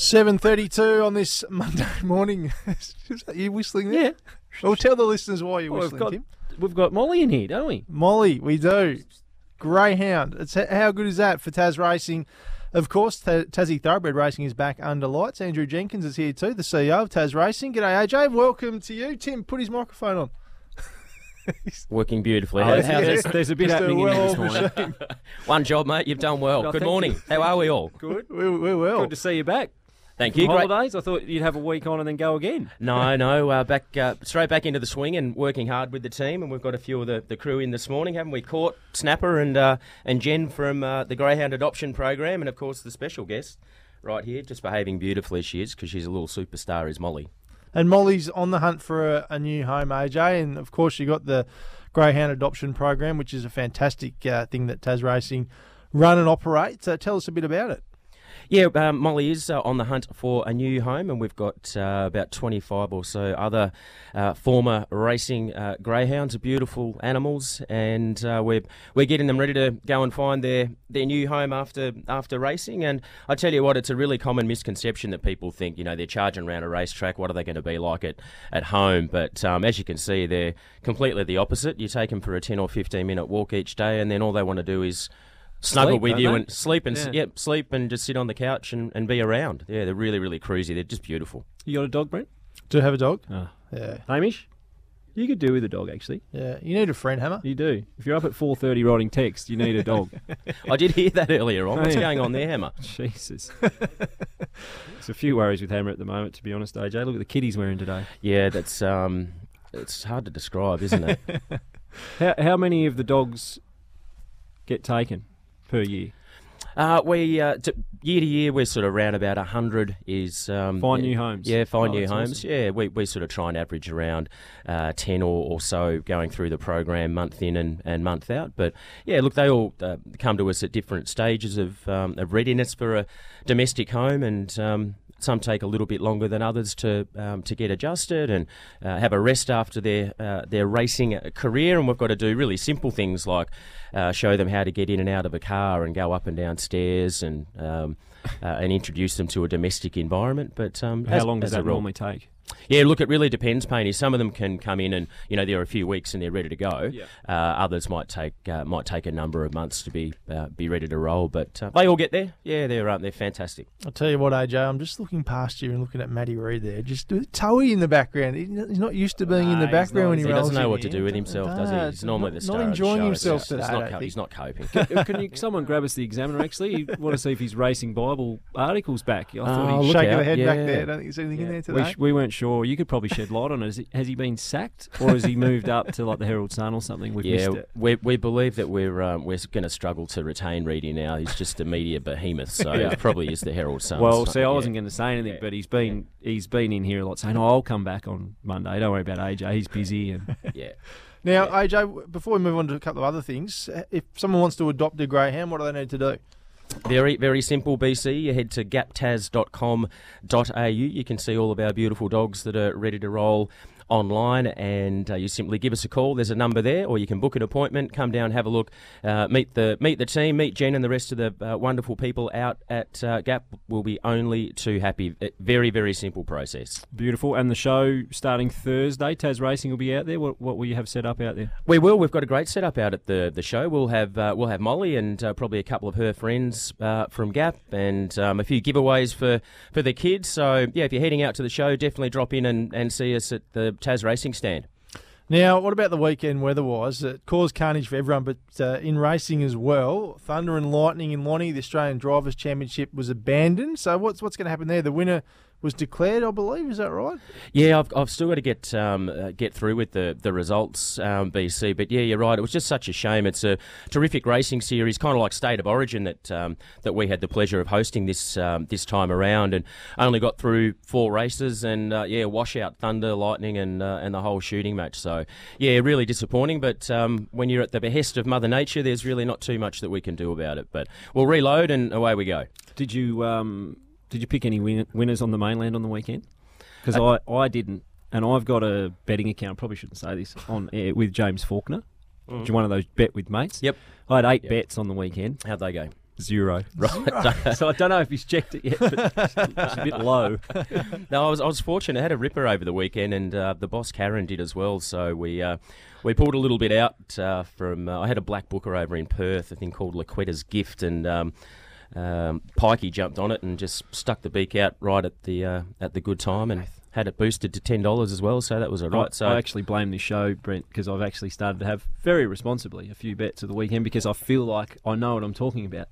7:32 on this Monday morning. Are you whistling there? Yeah. Well, tell the listeners why you're whistling, Tim. We've got Molly in here, don't we? Molly, we do. Greyhound. It's, how good is that for Taz Racing? Of course, Tassie Thoroughbred Racing is back under lights. Andrew Jenkins is here too, the CEO of Taz Racing. G'day, AJ. Welcome to you. Tim, put his microphone on. Working beautifully. There's a bit happening in here this morning. One job, mate. You've done well. No, good morning. You. How are we all? Good. We're well. Good to see you back. Thank you. Holidays? I thought you'd have a week on and then go again. No. Straight back into the swing and working hard with the team. And we've got a few of the crew in this morning, haven't we? Court, Snapper and Jen from the Greyhound Adoption Program. And, of course, the special guest right here, just behaving beautifully she is, because she's a little superstar, is Molly. And Molly's on the hunt for a new home, AJ. And, of course, you got the Greyhound Adoption Program, which is a fantastic thing that Tas Racing run and operate. So tell us a bit about it. Yeah, Molly is on the hunt for a new home, and we've got about 25 or so other former racing greyhounds, beautiful animals, and we're getting them ready to go and find their new home after racing. And I tell you what, it's a really common misconception that people think, you know, they're charging around a racetrack, what are they going to be like at home? But as you can see, they're completely the opposite. You take them for a 10 or 15 minute walk each day, and then all they want to do is snuggle with you and sleep and just sit on the couch and be around. Yeah, they're really, really cruisy. They're just beautiful. You got a dog, Brent? Do you have a dog? Oh. Yeah. Hamish? You could do with a dog, actually. Yeah, you need a friend, Hammer. You do. If you're up at 4:30 writing text, you need a dog. I did hear that earlier on. What's going on there, Hammer? Jesus. There's a few worries with Hammer at the moment, to be honest, AJ. Look at the kiddies wearing today. Yeah, that's it's hard to describe, isn't it? How many of the dogs get taken per year? Year to year, we're sort of around about 100 is... find new homes. Yeah, find new homes. Awesome. Yeah, we sort of try and average around 10 or so going through the program month in and month out. But, yeah, look, they all come to us at different stages of readiness for a domestic home, and some take a little bit longer than others to get adjusted and have a rest after their racing career. And we've got to do really simple things like show them how to get in and out of a car and go up and down stairs and introduce them to a domestic environment. But how long does that normally take? Yeah, look, it really depends, Painey. Some of them can come in and, you know, they're a few weeks and they're ready to go. Yeah. Others might take a number of months to be ready to roll, but they all get there. Yeah, they're fantastic. I'll tell you what, AJ, I'm just looking past you and looking at Matty Reid there. Just Toey in the background. He's not used to being in the background when he rolls. He doesn't know what to do with himself, does he? He's normally the star of the show. Not enjoying himself today. He's not coping. Can someone grab us the Examiner, actually? You want to see if his Racing Bible article's back. I thought he's shaking the head back there. I don't think there's anything in there today. We weren't sure. You could probably shed light on it. Has he been sacked, or has he moved up to like the Herald Sun or something? Missed it. We believe that we're going to struggle to retain Reedy now. He's just a media behemoth, so it probably is the Herald Sun. Well, see, I wasn't going to say anything, but he's been in here a lot saying, "Oh, I'll come back on Monday. Don't worry about AJ. He's busy." And yeah. Now, AJ, before we move on to a couple of other things, if someone wants to adopt a greyhound, what do they need to do? Very, very simple, BC. You head to gaptaz.com.au. You can see all of our beautiful dogs that are ready to roll online, and you simply give us a call. There's a number there, or you can book an appointment, come down, have a look, meet the team, meet Jen and the rest of the wonderful people out at GAP. We'll be only too happy. Very, very simple process. Beautiful. And the show starting Thursday, Tas Racing will be out there. What will you have set up out there? We will. We've got a great set up out at the show. We'll have Molly and probably a couple of her friends from GAP, and a few giveaways for the kids. So yeah, if you're heading out to the show, definitely drop in and see us at the Tas Racing stand. Now, what about the weekend weather-wise? It caused carnage for everyone, but in racing as well. Thunder and lightning in Lonnie. The Australian Drivers' Championship was abandoned. So what's going to happen there? The winner was declared, I believe. Is that right? Yeah, I've still got to get through with the results, BC. But yeah, you're right. It was just such a shame. It's a terrific racing series, kind of like State of Origin that we had the pleasure of hosting this time around, and only got through 4 races, and washout, thunder, lightning, and the whole shooting match. So yeah, really disappointing. But when you're at the behest of Mother Nature, there's really not too much that we can do about it. But we'll reload, and away we go. Did you pick any winners on the mainland on the weekend? Because I didn't, and I've got a betting account, probably shouldn't say this, on air with James Faulkner, which is one of those bet with mates. Yep. I had 8 bets on the weekend. How'd they go? Zero. Right. Zero. So I don't know if he's checked it yet, but it's a bit low. No, I was fortunate. I had a ripper over the weekend, and the boss Karen did as well. So we pulled a little bit out from... I had a black booker over in Perth, a thing called Laquita's Gift, and... Pikey jumped on it and just stuck the beak out right at the good time and had it boosted to $10 as well, so that was all right. So I actually blame this show, Brent, because I've actually started to have, very responsibly, a few bets of the weekend because I feel like I know what I'm talking about.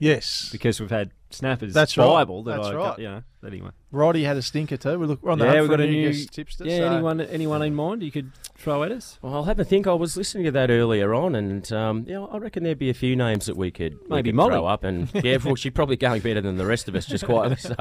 Yes. Because we've had snappers. That's right. Bible that that's I right. Got, you know, that anyway. Roddy had a stinker too. We're on the hunt for a new tipster. Yeah, so. anyone in mind you could throw at us? Well, I'll have a think. I was listening to that earlier on, and I reckon there'd be a few names that we could Molly. Throw up. And yeah, well, she's probably going better than the rest of us, just quietly. So.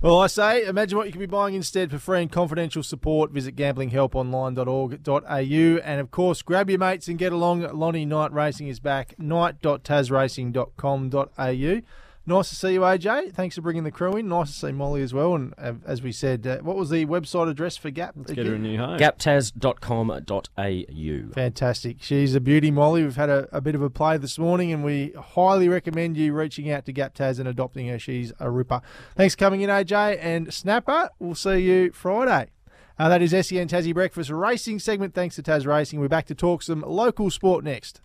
Well, I say, imagine what you could be buying instead. For free and confidential support, visit gamblinghelponline.org.au. And, of course, grab your mates and get along. Lonnie Knight Racing is back, knight.tasracing.com.au. Nice to see you, AJ. Thanks for bringing the crew in. Nice to see Molly as well. And as we said, what was the website address for GAP? Let's get her a new home. gaptaz.com.au. Fantastic. She's a beauty, Molly. We've had a bit of a play this morning, and we highly recommend you reaching out to GapTaz and adopting her. She's a ripper. Thanks for coming in, AJ. And Snapper, we'll see you Friday. That is SEN Tassie Breakfast Racing segment. Thanks to Taz Racing. We're back to talk some local sport next.